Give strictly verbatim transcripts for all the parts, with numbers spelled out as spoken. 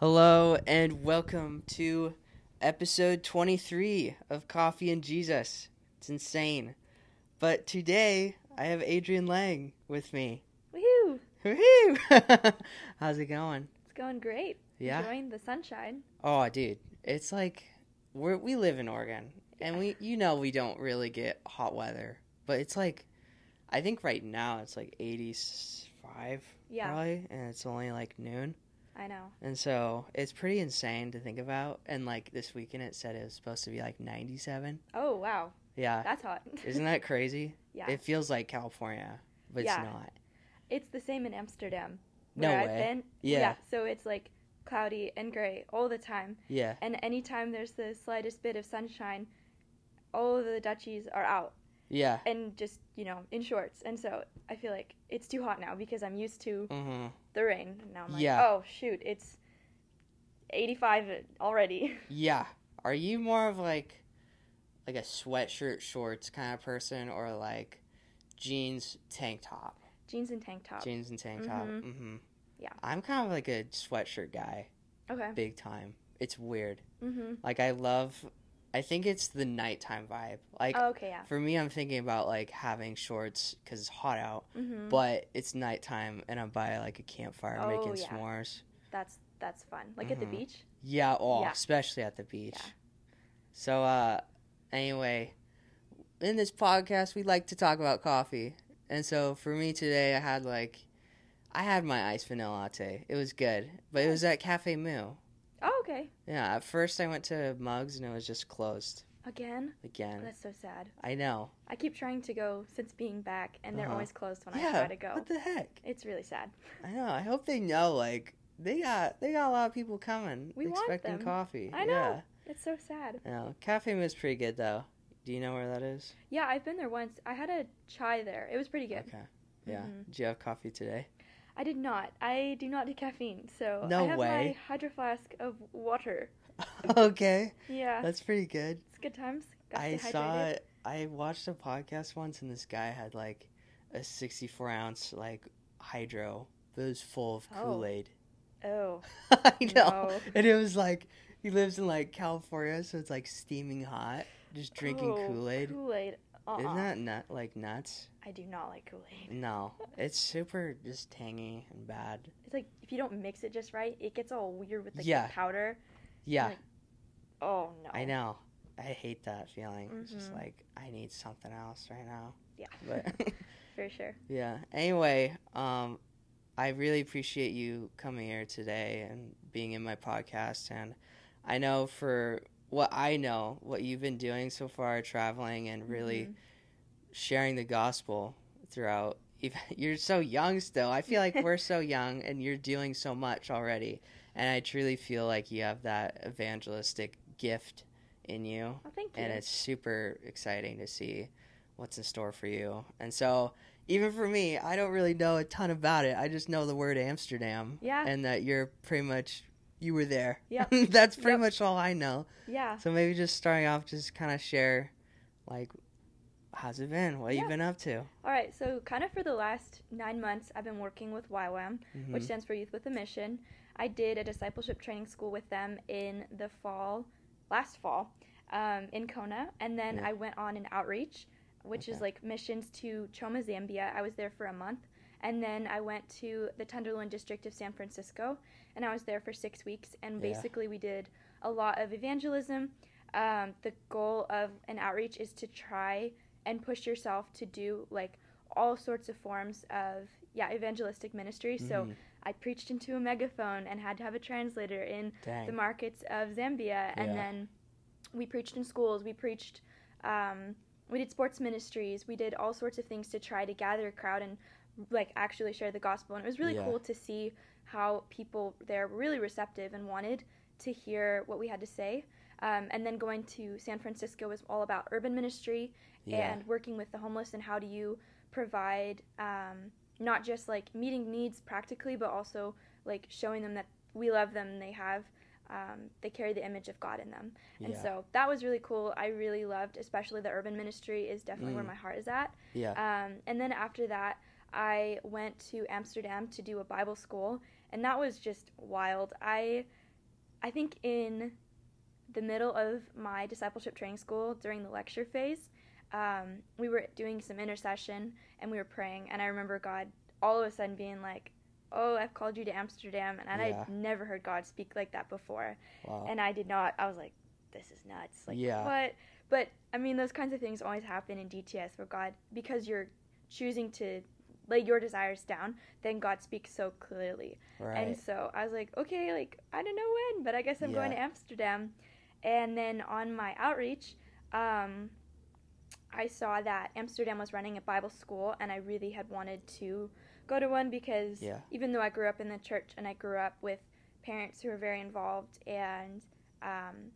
Hello and welcome to episode twenty-three of Coffee and Jesus. It's insane. But today I have Adrianne Lang with me. Woohoo! Woohoo! How's it going? It's going great. Yeah. Enjoying the sunshine. Oh, dude. It's like we we live in Oregon and we you know we don't really get hot weather, but it's like I think right now it's like eighty-five yeah. probably, and it's only like noon. I know. And so it's pretty insane to think about. And like this weekend, it said it was supposed to be like ninety-seven. Oh, wow. Yeah. That's hot. Isn't that crazy? Yeah. It feels like California, but yeah. it's not. It's the same in Amsterdam. Where no way. I've been. Yeah. yeah. So it's like cloudy and gray all the time. Yeah. And anytime there's the slightest bit of sunshine, all of the Dutchies are out. Yeah. And just, you know, in shorts. And so I feel like it's too hot now because I'm used to mm-hmm. the rain. And now I'm like, yeah. oh, shoot, it's eighty-five already. Yeah. Are you more of like like a sweatshirt, shorts kind of person, or like jeans, tank top? Jeans and tank top. Jeans and tank mm-hmm. top. Mm-hmm. Yeah. I'm kind of like a sweatshirt guy. Okay. Big time. It's weird. Mm-hmm. Like I love... I think it's the nighttime vibe. Like, oh, okay, yeah. For me, I'm thinking about, like, having shorts because it's hot out, mm-hmm. but it's nighttime, and I'm by, like, a campfire oh, making yeah. s'mores. That's that's fun. Like, mm-hmm. at the beach? Yeah, oh, yeah. especially at the beach. Yeah. So, uh, anyway, in this podcast, we like to talk about coffee. And so, for me today, I had, like, I had my iced vanilla latte. It was good, but it was at Cafe Moo. Oh, okay. Yeah, at first I went to Mugs and it was just closed. Again? Again. Oh, that's so sad. I know. I keep trying to go since being back, and they're uh-huh. always closed when yeah, I try to go. What the heck? It's really sad. I know. I hope they know, like, they got they got a lot of people coming. We expecting want them. Coffee. I know. Yeah. It's so sad. I know. Cafe Moo's pretty good, though. Do you know where that is? Yeah, I've been there once. I had a chai there. It was pretty good. Okay. Yeah. Mm-hmm. Did you have coffee today? I did not. I do not do caffeine, so no I have way. my hydro flask of water. Okay. Yeah. That's pretty good. It's good times. Got I saw it. I watched a podcast once, and this guy had, like, a sixty-four ounce, like, hydro that was full of Kool-Aid. Oh. oh. I know. No. And it was, like, he lives in, like, California, so it's, like, steaming hot, just drinking oh, Kool-Aid. Kool-Aid. Uh-uh. Isn't that nut, like nuts? I do not like Kool-Aid. No. It's super just tangy and bad. It's like if you don't mix it just right, it gets all weird with the yeah. powder. Yeah. Like, oh, no. I know. I hate that feeling. Mm-hmm. It's just like, I need something else right now. Yeah. But for sure. Yeah. Anyway, um, I really appreciate you coming here today and being in my podcast. And I know for... what I know, what you've been doing so far, traveling and really mm-hmm. sharing the gospel throughout. You're so young still. I feel like we're so young and you're doing so much already. And I truly feel like you have that evangelistic gift in you. Oh, thank you. And it's super exciting to see what's in store for you. And so even for me, I don't really know a ton about it. I just know the word Amsterdam. Yeah. And that you're pretty much... you were there. Yeah. That's pretty yep. much all I know. Yeah. So maybe just starting off, just kind of share, like, how's it been? What yeah. you've been up to? All right. So kind of for the last nine months, I've been working with Y WAM, mm-hmm. which stands for Youth with a Mission. I did a discipleship training school with them in the fall, last fall, um, in Kona. And then yeah. I went on an outreach, which okay. is like missions to Choma, Zambia. I was there for a month. And then I went to the Tenderloin District of San Francisco, and I was there for six weeks. And basically yeah. we did a lot of evangelism. Um, the goal of an outreach is to try and push yourself to do, like, all sorts of forms of, yeah, evangelistic ministry. Mm. So I preached into a megaphone and had to have a translator in Dang. the markets of Zambia. And yeah. then we preached in schools. We preached, um, we did sports ministries. We did all sorts of things to try to gather a crowd and like actually share the gospel. And it was really yeah. cool to see how people there were really receptive and wanted to hear what we had to say. Um, and then going to San Francisco was all about urban ministry yeah. and working with the homeless and how do you provide um, not just like meeting needs practically, but also like showing them that we love them and they have, um, they carry the image of God in them. And yeah. so that was really cool. I really loved, especially the urban ministry is definitely mm. where my heart is at. Yeah. Um, and then after that, I went to Amsterdam to do a Bible school, and that was just wild. I I think in the middle of my discipleship training school during the lecture phase, um, we were doing some intercession and we were praying, and I remember God all of a sudden being like, oh, I've called you to Amsterdam, and yeah. I'd never heard God speak like that before. Wow. And I did not. I was like, this is nuts. Like, yeah. what? But, I mean, those kinds of things always happen in D T S where God, because you're choosing to lay your desires down, then God speaks so clearly. Right. And so I was like, okay, like, I don't know when, but I guess I'm yeah. going to Amsterdam. And then on my outreach, um, I saw that Amsterdam was running a Bible school, and I really had wanted to go to one because yeah. even though I grew up in the church and I grew up with parents who were very involved, and um,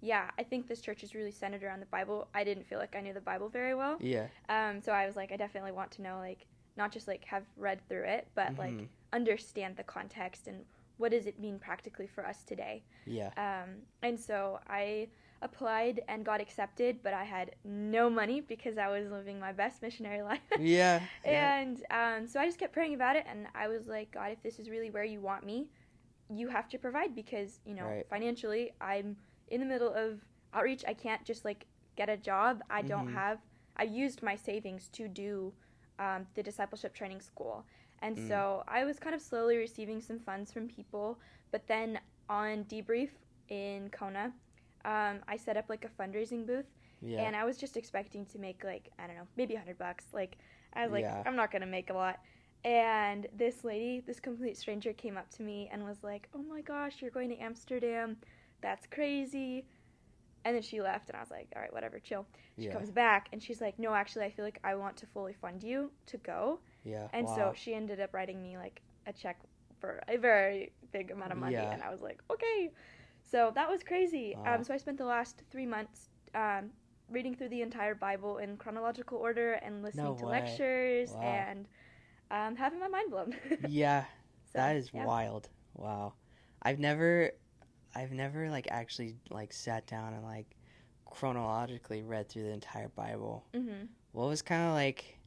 yeah, I think this church is really centered around the Bible. I didn't feel like I knew the Bible very well. Yeah. Um. So I was like, I definitely want to know, like, not just like have read through it, but mm-hmm. like understand the context and what does it mean practically for us today. Yeah. Um. And so I applied and got accepted, but I had no money because I was living my best missionary life. Yeah. And um, so I just kept praying about it, and I was like, God, if this is really where you want me, you have to provide because, you know, right. financially, I'm in the middle of outreach. I can't just, like, get a job. I mm-hmm. don't have – I used my savings to do um, the discipleship training school. And mm. so I was kind of slowly receiving some funds from people, but then on debrief in Kona – Um, I set up, like, a fundraising booth, yeah. and I was just expecting to make, like, I don't know, maybe a hundred bucks. Like, I was like, yeah. I'm not going to make a lot. And this lady, this complete stranger, came up to me and was like, oh, my gosh, you're going to Amsterdam. That's crazy. And then she left, and I was like, all right, whatever, chill. She yeah. comes back, and she's like, no, actually, I feel like I want to fully fund you to go. Yeah. And wow. so she ended up writing me, like, a check for a very big amount of money, yeah. and I was like, okay. So that was crazy. Wow. Um, so I spent the last three months um, reading through the entire Bible in chronological order and listening no to way. lectures wow. and um, having my mind blown. yeah, so, that is yeah. wild. Wow, I've never, I've never like actually like sat down and like chronologically read through the entire Bible. Mm-hmm. What was kind of like,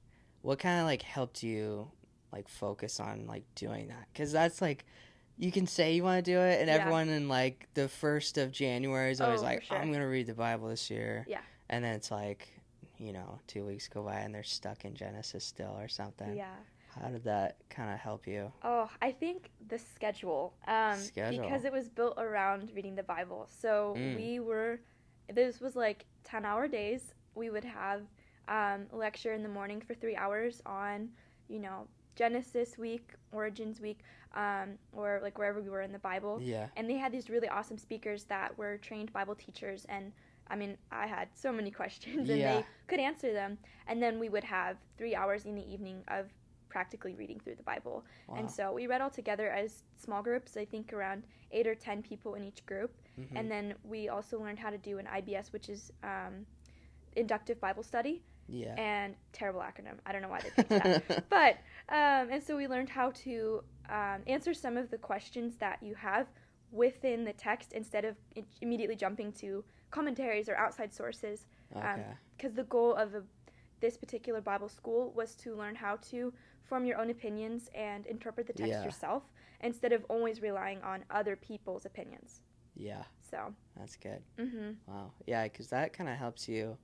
what kind of like helped you like focus on like doing that? Because that's like. You can say you want to do it, and yeah. everyone in, like, the first of January is always oh, like, sure. I'm going to read the Bible this year. Yeah. And then it's like, you know, two weeks go by, and they're stuck in Genesis still or something. Yeah. How did that kind of help you? Oh, I think the schedule. Um, schedule. Because it was built around reading the Bible. So mm. we were, this was, like, ten-hour days. We would have um, a lecture in the morning for three hours on, you know, Genesis week, Origins week, um, or like wherever we were in the Bible. Yeah. And they had these really awesome speakers that were trained Bible teachers. And I mean, I had so many questions and yeah. they could answer them. And then we would have three hours in the evening of practically reading through the Bible. Wow. And so we read all together as small groups, I think around eight or ten people in each group. Mm-hmm. And then we also learned how to do an I B S, which is um, inductive Bible study. Yeah. And terrible acronym. I don't know why they picked that. But, um, and so we learned how to um, answer some of the questions that you have within the text instead of in- immediately jumping to commentaries or outside sources. Because okay. um, the goal of a, this particular Bible school was to learn how to form your own opinions and interpret the text yeah. yourself instead of always relying on other people's opinions. Yeah. So. That's good. Mm-hmm. Wow. Yeah, because that kind of helps you.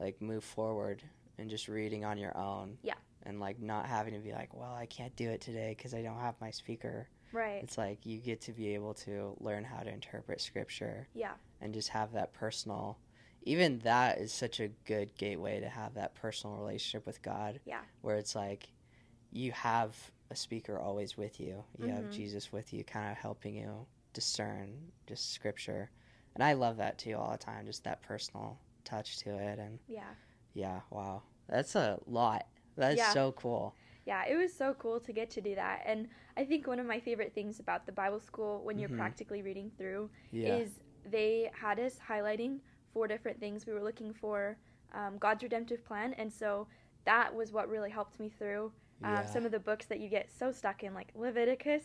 Like, move forward and just reading on your own. Yeah. And, like, not having to be like, well, I can't do it today because I don't have my speaker. Right. It's like you get to be able to learn how to interpret Scripture. Yeah. And just have that personal – even that is such a good gateway to have that personal relationship with God. Yeah. Where it's like you have a speaker always with you. You mm-hmm. have Jesus with you kind of helping you discern just Scripture. And I love that, too, all the time, just that personal – touch to it. And yeah yeah wow, that's a lot. That's yeah. so cool. Yeah, it was so cool to get to do that. And I think one of my favorite things about the Bible school when you're mm-hmm. practically reading through yeah. is they had us highlighting four different things we were looking for, um, God's redemptive plan. And so that was what really helped me through um, yeah. some of the books that you get so stuck in, like Leviticus.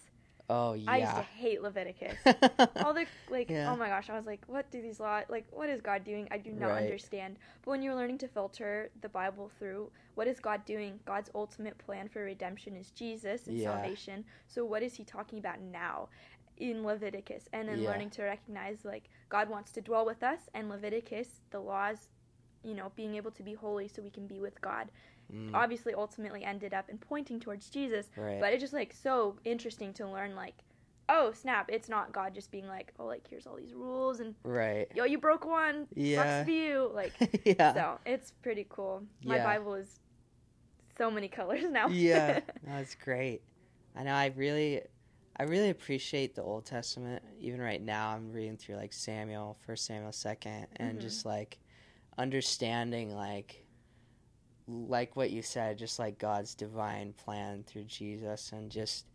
Oh, yeah. I used to hate Leviticus. All the, like, yeah. oh, my gosh. I was like, what do these laws, like, what is God doing? I do not right. understand. But when you're learning to filter the Bible through, what is God doing? God's ultimate plan for redemption is Jesus and yeah. salvation. So what is he talking about now? in Leviticus, and then yeah. learning to recognize, like, God wants to dwell with us, and Leviticus, the laws, you know, being able to be holy so we can be with God, mm. obviously ultimately ended up in pointing towards Jesus, right. but it's just, like, so interesting to learn, like, oh, snap, it's not God just being like, oh, like, here's all these rules, and right. yo, you broke one, yeah. sucks for you, like, yeah. so it's pretty cool. My yeah. Bible is so many colors now. Yeah, that's great. I know, I really... I really appreciate the Old Testament. Even right now, I'm reading through, like, Samuel, First Samuel, Second, and mm-hmm. just, like, understanding, like, like what you said, just, like, God's divine plan through Jesus, and just,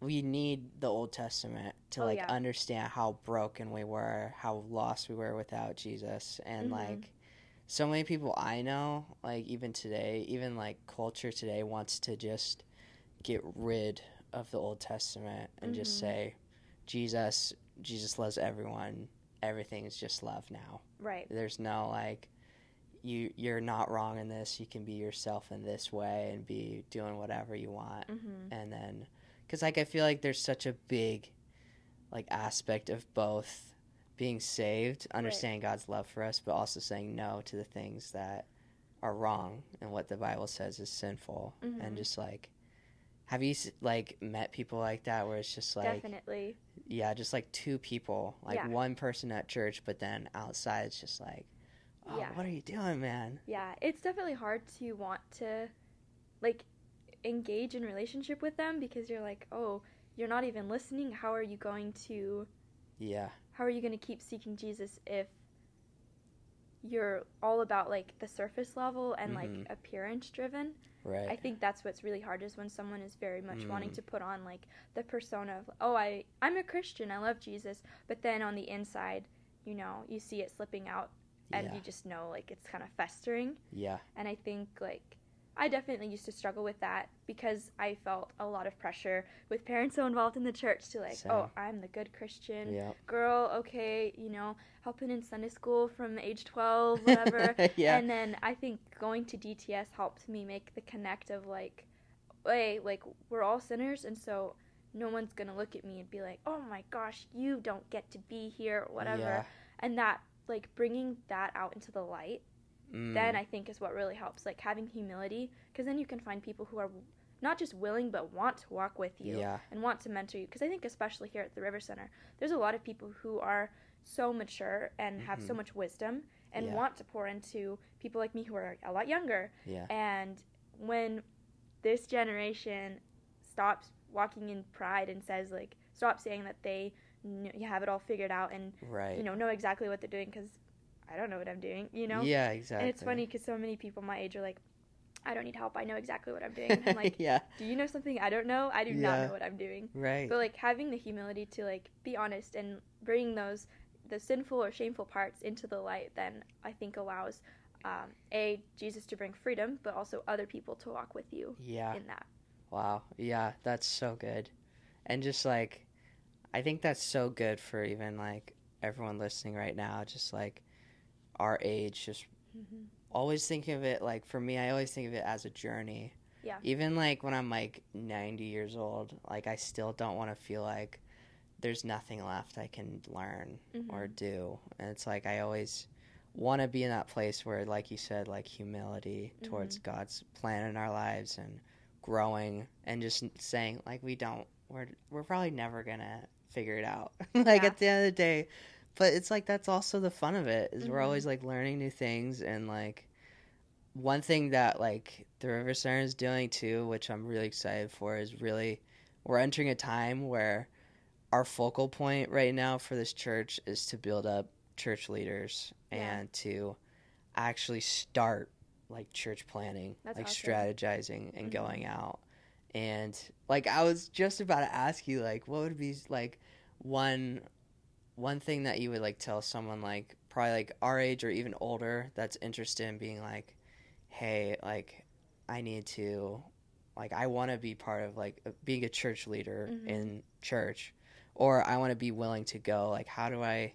we need the Old Testament to, oh, like, yeah. understand how broken we were, how lost we were without Jesus, and, mm-hmm. like, so many people I know, like, even today, even, like, culture today wants to just get rid of, of the Old Testament and mm-hmm. just say, Jesus, Jesus loves everyone. Everything is just love now. Right. There's no, like, you, you're not wrong in this. You can be yourself in this way and be doing whatever you want. Mm-hmm. And then, because, like, I feel like there's such a big, like, aspect of both being saved, understanding right. God's love for us, but also saying no to the things that are wrong and what the Bible says is sinful. Mm-hmm. And just, like, have you, like, met people like that where it's just, like... Definitely. Yeah, just, like, two people. Like, yeah. one person at church, but then outside it's just, like, oh, yeah. what are you doing, man? Yeah, it's definitely hard to want to, like, engage in relationship with them because you're like, oh, you're not even listening. How are you going to... Yeah. How are you going to keep seeking Jesus if you're all about, like, the surface level and, mm-hmm. like, appearance-driven? Right. I think that's what's really hard is when someone is very much mm. wanting to put on, like, the persona of, oh, I, I'm a Christian, I love Jesus, but then on the inside, you know, you see it slipping out, and yeah. you just know, like, it's kind of festering. Yeah. And I think, like, I definitely used to struggle with that because I felt a lot of pressure with parents so involved in the church to, like, Same. oh, I'm the good Christian yep. girl, okay, you know, helping in Sunday school from age twelve, whatever. yeah. And then I think going to D T S helped me make the connect of, like, hey, like, we're all sinners, and so no one's going to look at me and be like, oh, my gosh, you don't get to be here, whatever. Yeah. And that, like, bringing that out into the light. Mm. Then I think is what really helps, like, having humility, because then you can find people who are w- not just willing but want to walk with you yeah. and want to mentor you, because I think especially here at the River Center, there's a lot of people who are so mature and mm-hmm. have so much wisdom and yeah. want to pour into people like me who are a lot younger. Yeah. And when this generation stops walking in pride and says, like, stop saying that they kn- you have it all figured out and, right. you know, know exactly what they're doing, because I don't know what I'm doing, you know? Yeah, exactly. And it's funny because so many people my age are like, I don't need help. I know exactly what I'm doing. And I'm like, yeah. do you know something I don't know? I do yeah. not know what I'm doing. Right. But, like, having the humility to, like, be honest and bring those, the sinful or shameful parts into the light, then I think allows, um, A, Jesus to bring freedom, but also other people to walk with you yeah. in that. Wow. Yeah, that's so good. And just, like, I think that's so good for even, like, everyone listening right now, just, like, our age, just mm-hmm. always think of it, like, for me, I always think of it as a journey. Yeah. Even, like, when I'm, like, ninety years old, like, I still don't want to feel like there's nothing left I can learn mm-hmm. or do. And it's, like, I always want to be in that place where, like you said, like, humility mm-hmm. towards God's plan in our lives and growing and just saying, like, we don't, we're, we're probably never going to figure it out. like, yeah. at the end of the day. But it's, like, that's also the fun of it, is mm-hmm. we're always, like, learning new things. And, like, one thing that, like, the River Center is doing, too, which I'm really excited for, is really we're entering a time where our focal point right now for this church is to build up church leaders yeah. and to actually start, like, church planning, that's like, awesome. strategizing and mm-hmm. going out. And, like, I was just about to ask you, like, what would be, like, one... one thing that you would, like, tell someone, like, probably, like, our age or even older that's interested in being, like, hey, like, I need to, like, I want to be part of, like, being a church leader mm-hmm. in church, or I want to be willing to go, like, how do I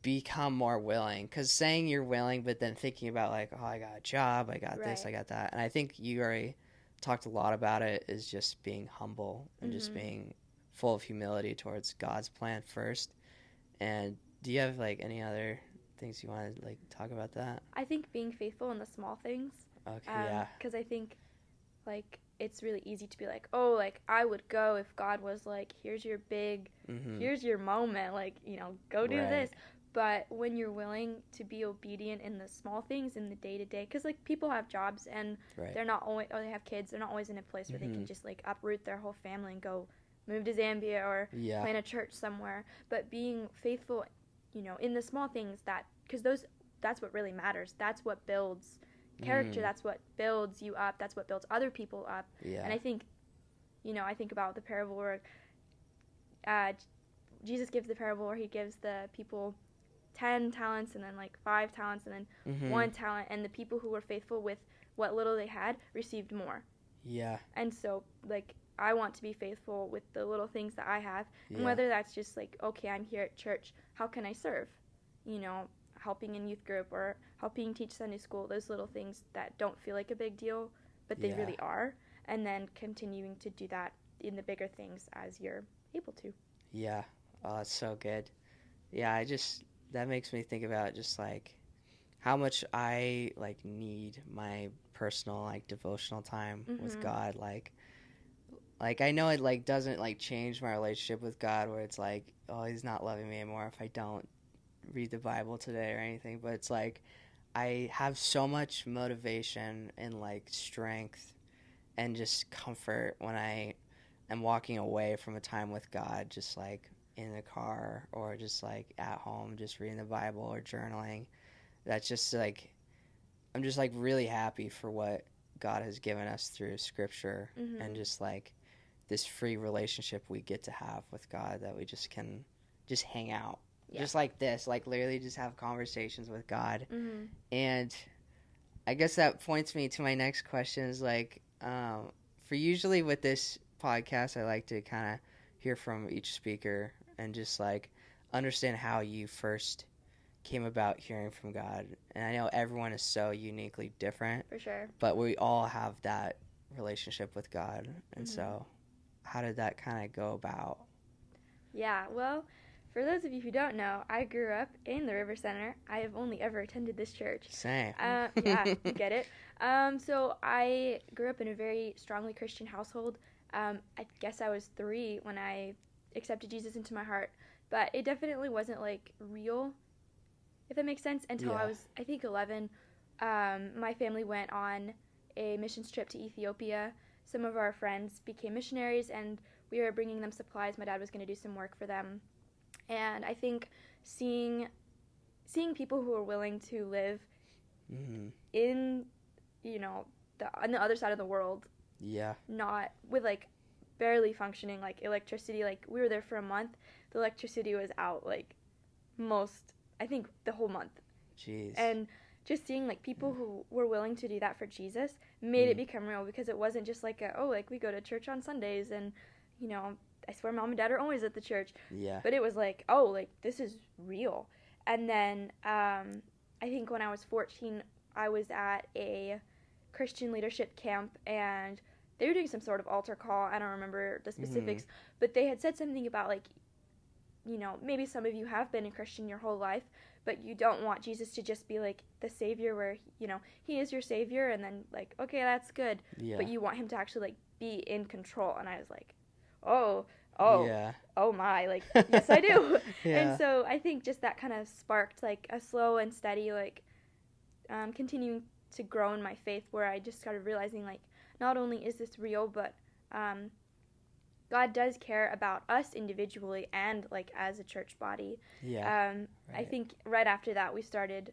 become more willing? Because saying you're willing, but then thinking about, like, oh, I got a job, I got right. this, I got that. And I think you already talked a lot about it, is just being humble and mm-hmm. just being full of humility towards God's plan first. And do you have, like, any other things you want to, like, talk about that? I think being faithful in the small things. Okay, um, yeah. Because I think, like, it's really easy to be like, oh, like, I would go if God was like, here's your big, mm-hmm. here's your moment, like, you know, go do right. this. But when you're willing to be obedient in the small things, in the day-to-day, because, like, people have jobs and right. they're not always, or they have kids, they're not always in a place where mm-hmm. they can just, like, uproot their whole family and go move to Zambia or yeah. plant a church somewhere. But being faithful, you know, in the small things, that, because those, that's what really matters. That's what builds character. Mm. That's what builds you up. That's what builds other people up. Yeah. And I think, you know, I think about the parable where uh, Jesus gives the parable where he gives the people ten talents and then, like, five talents and then mm-hmm. one talent, and the people who were faithful with what little they had received more. Yeah. And so, like, I want to be faithful with the little things that I have, and yeah. whether that's just, like, okay, I'm here at church, how can I serve? You know, helping in youth group or helping teach Sunday school, those little things that don't feel like a big deal, but they yeah. really are, and then continuing to do that in the bigger things as you're able to. Yeah. Oh, that's so good. Yeah, I just... that makes me think about just, like, how much I, like, need my personal, like, devotional time mm-hmm. with God. Like, like I know it, like, doesn't, like, change my relationship with God where it's like, oh, he's not loving me anymore if I don't read the Bible today or anything. But it's like I have so much motivation and, like, strength and just comfort when I am walking away from a time with God, just, like, in the car or just, like, at home, just reading the Bible or journaling. That's just, like, I'm just, like, really happy for what God has given us through Scripture mm-hmm. and just, like, this free relationship we get to have with God, that we just can just hang out yeah. just like this, like, literally just have conversations with God. Mm-hmm. And I guess that points me to my next question is, like, um, for usually with this podcast, I like to kind of hear from each speaker and just, like, understand how you first came about hearing from God. And I know everyone is so uniquely different. For sure. But we all have that relationship with God. And mm-hmm. so how did that kind of go about? Yeah, well, for those of you who don't know, I grew up in the River Center. I have only ever attended this church. Same. Uh, yeah, you get it. Um, so I grew up in a very strongly Christian household. Um, I guess I was three when I accepted Jesus into my heart, but it definitely wasn't, like, real, if that makes sense, until yeah. I was, I think, eleven. Um, my family went on a missions trip to Ethiopia. Some of our friends became missionaries, and we were bringing them supplies. My dad was going to do some work for them. And I think seeing seeing people who are willing to live mm-hmm. in, you know, the, on the other side of the world, yeah, not with, like, barely functioning, like, electricity. Like, we were there for a month. The electricity was out, like, most, I think, the whole month. Jeez. And just seeing, like, people mm. who were willing to do that for Jesus made mm. it become real, because it wasn't just like a, oh, like, we go to church on Sundays and, you know, I swear mom and dad are always at the church. Yeah. But it was like, oh, like, this is real. And then um, I think when I was fourteen, I was at a Christian leadership camp, and they were doing some sort of altar call. I don't remember the specifics, mm. but they had said something about, like, you know, maybe some of you have been a Christian your whole life, but you don't want Jesus to just be, like, the savior where, you know, he is your savior and then, like, okay, that's good, yeah. but you want him to actually, like, be in control. And I was like, oh, oh, yeah. oh my, like, yes, I do. Yeah. And so I think just that kind of sparked, like, a slow and steady, like, um, continuing to grow in my faith, where I just started realizing, like, not only is this real, but um, God does care about us individually and, like, as a church body. Yeah. Um, right. I think right after that we started,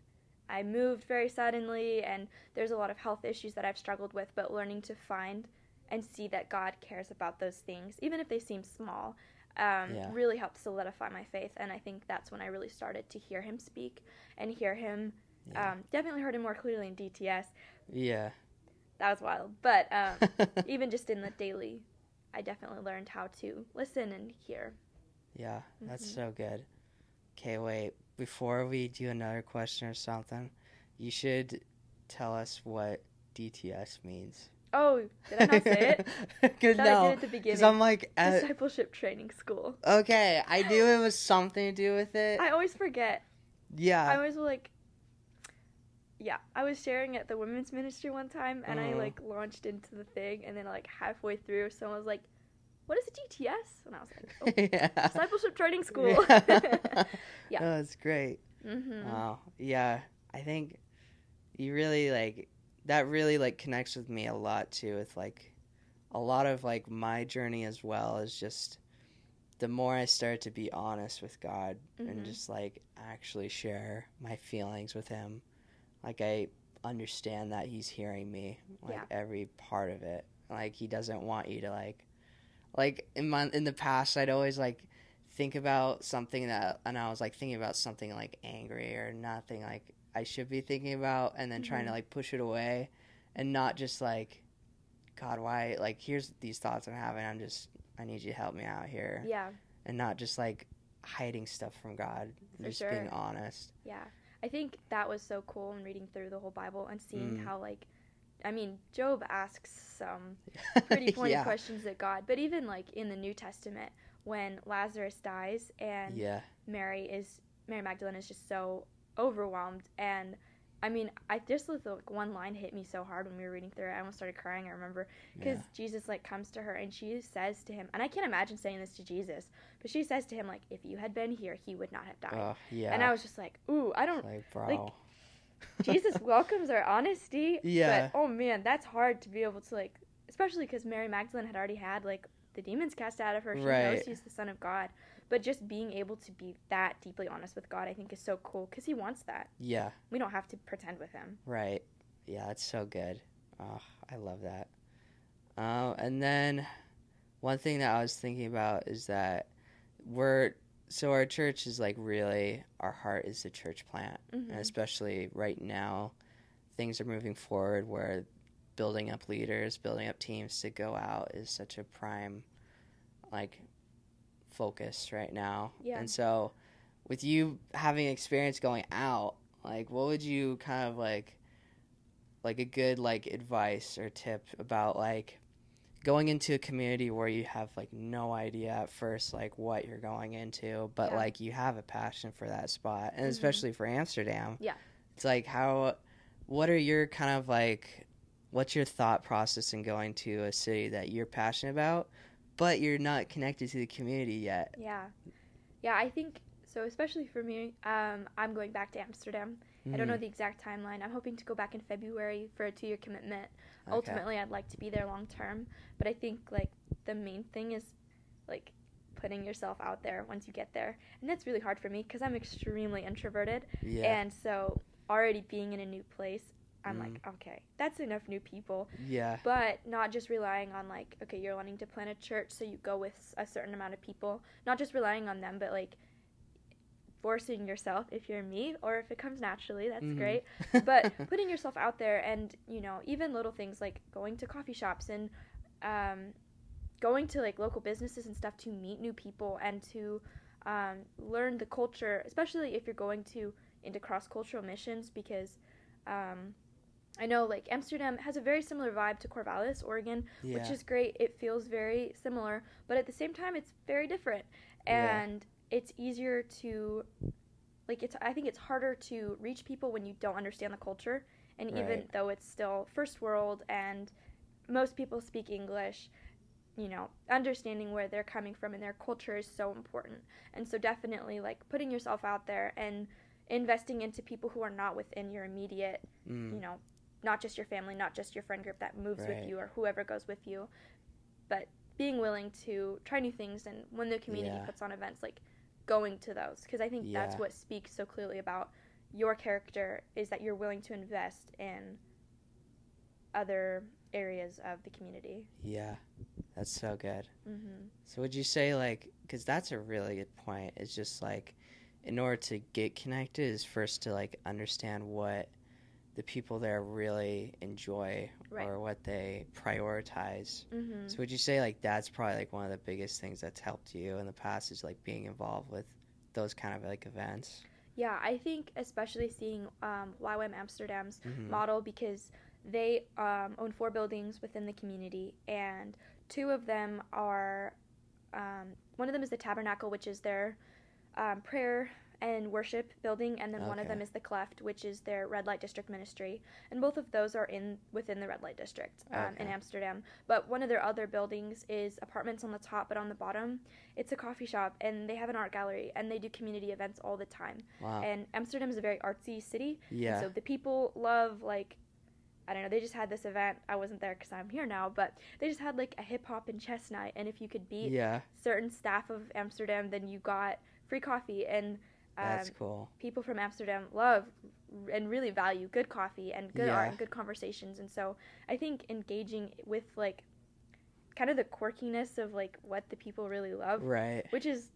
I moved very suddenly, and there's a lot of health issues that I've struggled with, but learning to find and see that God cares about those things, even if they seem small, um, yeah. really helped solidify my faith. And I think that's when I really started to hear him speak and hear him Yeah. Um, definitely heard him more clearly in D T S. Yeah. That was wild. But um, even just in the daily, I definitely learned how to listen and hear. Yeah, that's mm-hmm. so good. Okay, wait. Before we do another question or something, you should tell us what D T S means. Oh, did I not say it? Good, I no. I did at the beginning. Because I'm like... Uh, discipleship training school. Okay, I knew it was something to do with it. I always forget. Yeah. I always, like... Yeah, I was sharing at the women's ministry one time, and mm. I, like, launched into the thing, and then, like, halfway through, someone was like, what is a D T S? And I was like, oh, yeah. Discipleship training school. Yeah. Yeah. Oh, that's great. Mm-hmm. Wow. Yeah, I think you really, like... that really, like, connects with me a lot, too, with, like, a lot of, like, my journey as well is just the more I start to be honest with God mm-hmm. and just, like, actually share my feelings with him, like, I understand that he's hearing me, like, yeah. every part of it. Like, he doesn't want you to, like, like, in my, in the past, I'd always, like, think about something that, and I was, like, thinking about something, like, angry or nothing, like, I should be thinking about, and then mm-hmm. trying to, like, push it away and not just, like, God, why, like, here's these thoughts I'm having. I'm just, I need you to help me out here. Yeah. And not just, like, hiding stuff from God. For just sure. being honest. Yeah. I think that was so cool in reading through the whole Bible and seeing mm. how, like, I mean, Job asks some pretty pointed yeah. questions at God. But even, like, in the New Testament, when Lazarus dies and yeah. Mary is, Mary Magdalene is just so overwhelmed, and I mean, I just like one line hit me so hard when we were reading through it. I almost started crying, I remember, because yeah. Jesus like comes to her and she says to him, and I can't imagine saying this to Jesus, but she says to him, like, if you had been here, he would not have died. Uh, yeah. And I was just like, ooh, I don't like, bro. Like, Jesus welcomes our honesty, yeah. but oh man, that's hard to be able to, like, especially because Mary Magdalene had already had, like, the demons cast out of her. She right. knows he's the Son of God. But just being able to be that deeply honest with God, I think, is so cool, because he wants that. Yeah. We don't have to pretend with him. Right. Yeah, that's so good. Oh, I love that. Uh, and then one thing that I was thinking about is that we're, so our church is, like, really, our heart is the church plant. Mm-hmm. And especially right now, things are moving forward where building up leaders, building up teams to go out is such a prime, like, focus right now. Yeah. And so with you having experience going out, like, what would you kind of like like a good like advice or tip about like going into a community where you have like no idea at first like what you're going into, but yeah. like you have a passion for that spot, and mm-hmm. especially for Amsterdam. Yeah. It's like how what are your kind of like what's your thought process in going to a city that you're passionate about, but you're not connected to the community yet? Yeah. Yeah, I think, so especially for me, um, I'm going back to Amsterdam. Mm. I don't know the exact timeline. I'm hoping to go back in February for a two-year commitment. Okay. Ultimately, I'd like to be there long-term. But I think, like, the main thing is, like, putting yourself out there once you get there. And that's really hard for me because I'm extremely introverted. Yeah. And so already being in a new place, I'm mm. like, okay, that's enough new people. Yeah. But not just relying on, like, okay, you're wanting to plan a church, so you go with a certain amount of people. Not just relying on them, but, like, forcing yourself if you're me, or if it comes naturally, that's mm-hmm. great. But putting yourself out there and, you know, even little things like going to coffee shops and um, going to, like, local businesses and stuff to meet new people and to um, learn the culture, especially if you're going to into cross-cultural missions, because um I know, like, Amsterdam has a very similar vibe to Corvallis, Oregon, yeah. which is great. It feels very similar, but at the same time, it's very different. And yeah. it's easier to, like, it's. I think it's harder to reach people when you don't understand the culture. And right. even though it's still first world and most people speak English, you know, understanding where they're coming from and their culture is so important. And so definitely, like, putting yourself out there and investing into people who are not within your immediate, mm. you know, not just your family, not just your friend group that moves right. with you or whoever goes with you, but being willing to try new things. And when the community yeah. puts on events, like going to those, because I think yeah. that's what speaks so clearly about your character, is that you're willing to invest in other areas of the community. Yeah, that's so good. Mm-hmm. So would you say, like, because that's a really good point. It's just like in order to get connected is first to, like, understand what the people there really enjoy right. or what they prioritize. Mm-hmm. So would you say, like, that's probably, like, one of the biggest things that's helped you in the past is, like, being involved with those kind of, like, events? Yeah, I think especially seeing um, Y W A M Amsterdam's mm-hmm. model, because They um, own four buildings within the community, and two of them are, um, one of them is the Tabernacle, which is their um, prayer and worship building, and then okay. one of them is the Cleft, which is their Red Light District ministry, and both of those are in within the Red Light District um, okay. in Amsterdam. But one of their other buildings is apartments on the top, but on the bottom it's a coffee shop, and they have an art gallery, and they do community events all the time. Wow. And Amsterdam is a very artsy city, yeah. and so the people love, like, I don't know, they just had this event. I wasn't there because I'm here now, but they just had, like, a hip-hop and chess night, and if you could beat yeah. certain staff of Amsterdam, then you got free coffee, and Um, That's cool. People from Amsterdam love and really value good coffee and good yeah. art and good conversations. And so I think engaging with, like, kind of the quirkiness of, like, what the people really love. Right. Which is,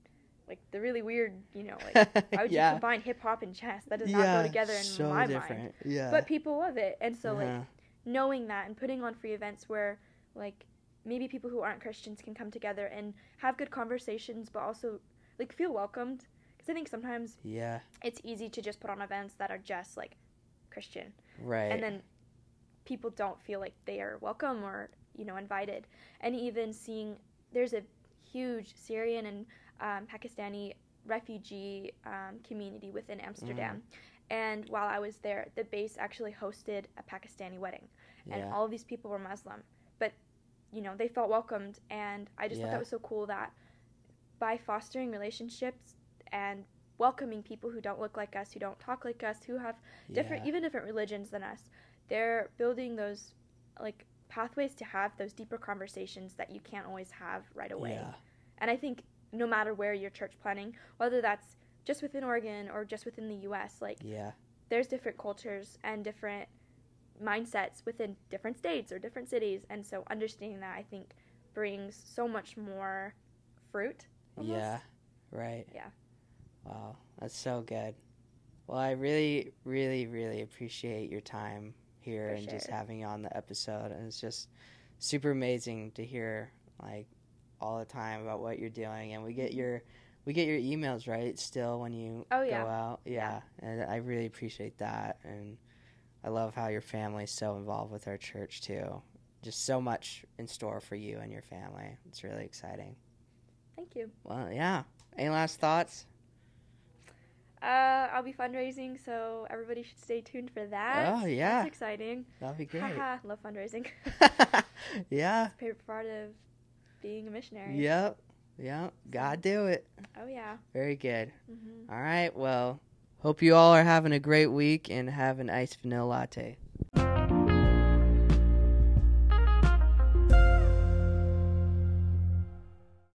like, the really weird, you know, like, how would yeah. you combine hip-hop and chess? That does yeah, not go together in so my different. mind. Yeah. But people love it. And so, yeah. like, knowing that and putting on free events where, like, maybe people who aren't Christians can come together and have good conversations, but also, like, feel welcomed. I think sometimes yeah. it's easy to just put on events that are just, like, Christian. Right. And then people don't feel like they are welcome or, you know, invited. And even seeing there's a huge Syrian and um, Pakistani refugee um, community within Amsterdam. Mm. And while I was there, the base actually hosted a Pakistani wedding. And yeah. all of these people were Muslim. But, you know, they felt welcomed. And I just yeah. thought that was so cool that by fostering relationships and welcoming people who don't look like us, who don't talk like us, who have different, yeah. even different religions than us, they're building those, like, pathways to have those deeper conversations that you can't always have right away. Yeah. And I think no matter where you're church planning, whether that's just within Oregon or just within the U S, like, yeah. there's different cultures and different mindsets within different states or different cities. And so understanding that, I think, brings so much more fruit. Almost. Yeah, right. Yeah. Wow, that's so good. Well, I really, really, really appreciate your time here For and sure. just having you on the episode. And it's just super amazing to hear, like, all the time about what you're doing. And we get your we get your emails, right, still when you oh, yeah. go out? Yeah. yeah. And I really appreciate that. And I love how your family's so involved with our church, too. Just so much in store for you and your family. It's really exciting. Thank you. Well, yeah. Any last thoughts? Uh, I'll be fundraising, so everybody should stay tuned for that. Oh, yeah. That's exciting. That'll be great. Haha, love fundraising. yeah. It's a part of being a missionary. Yep, yep. Gotta do it. Oh, yeah. Very good. Mm-hmm. All right, well, hope you all are having a great week and have an iced vanilla latte.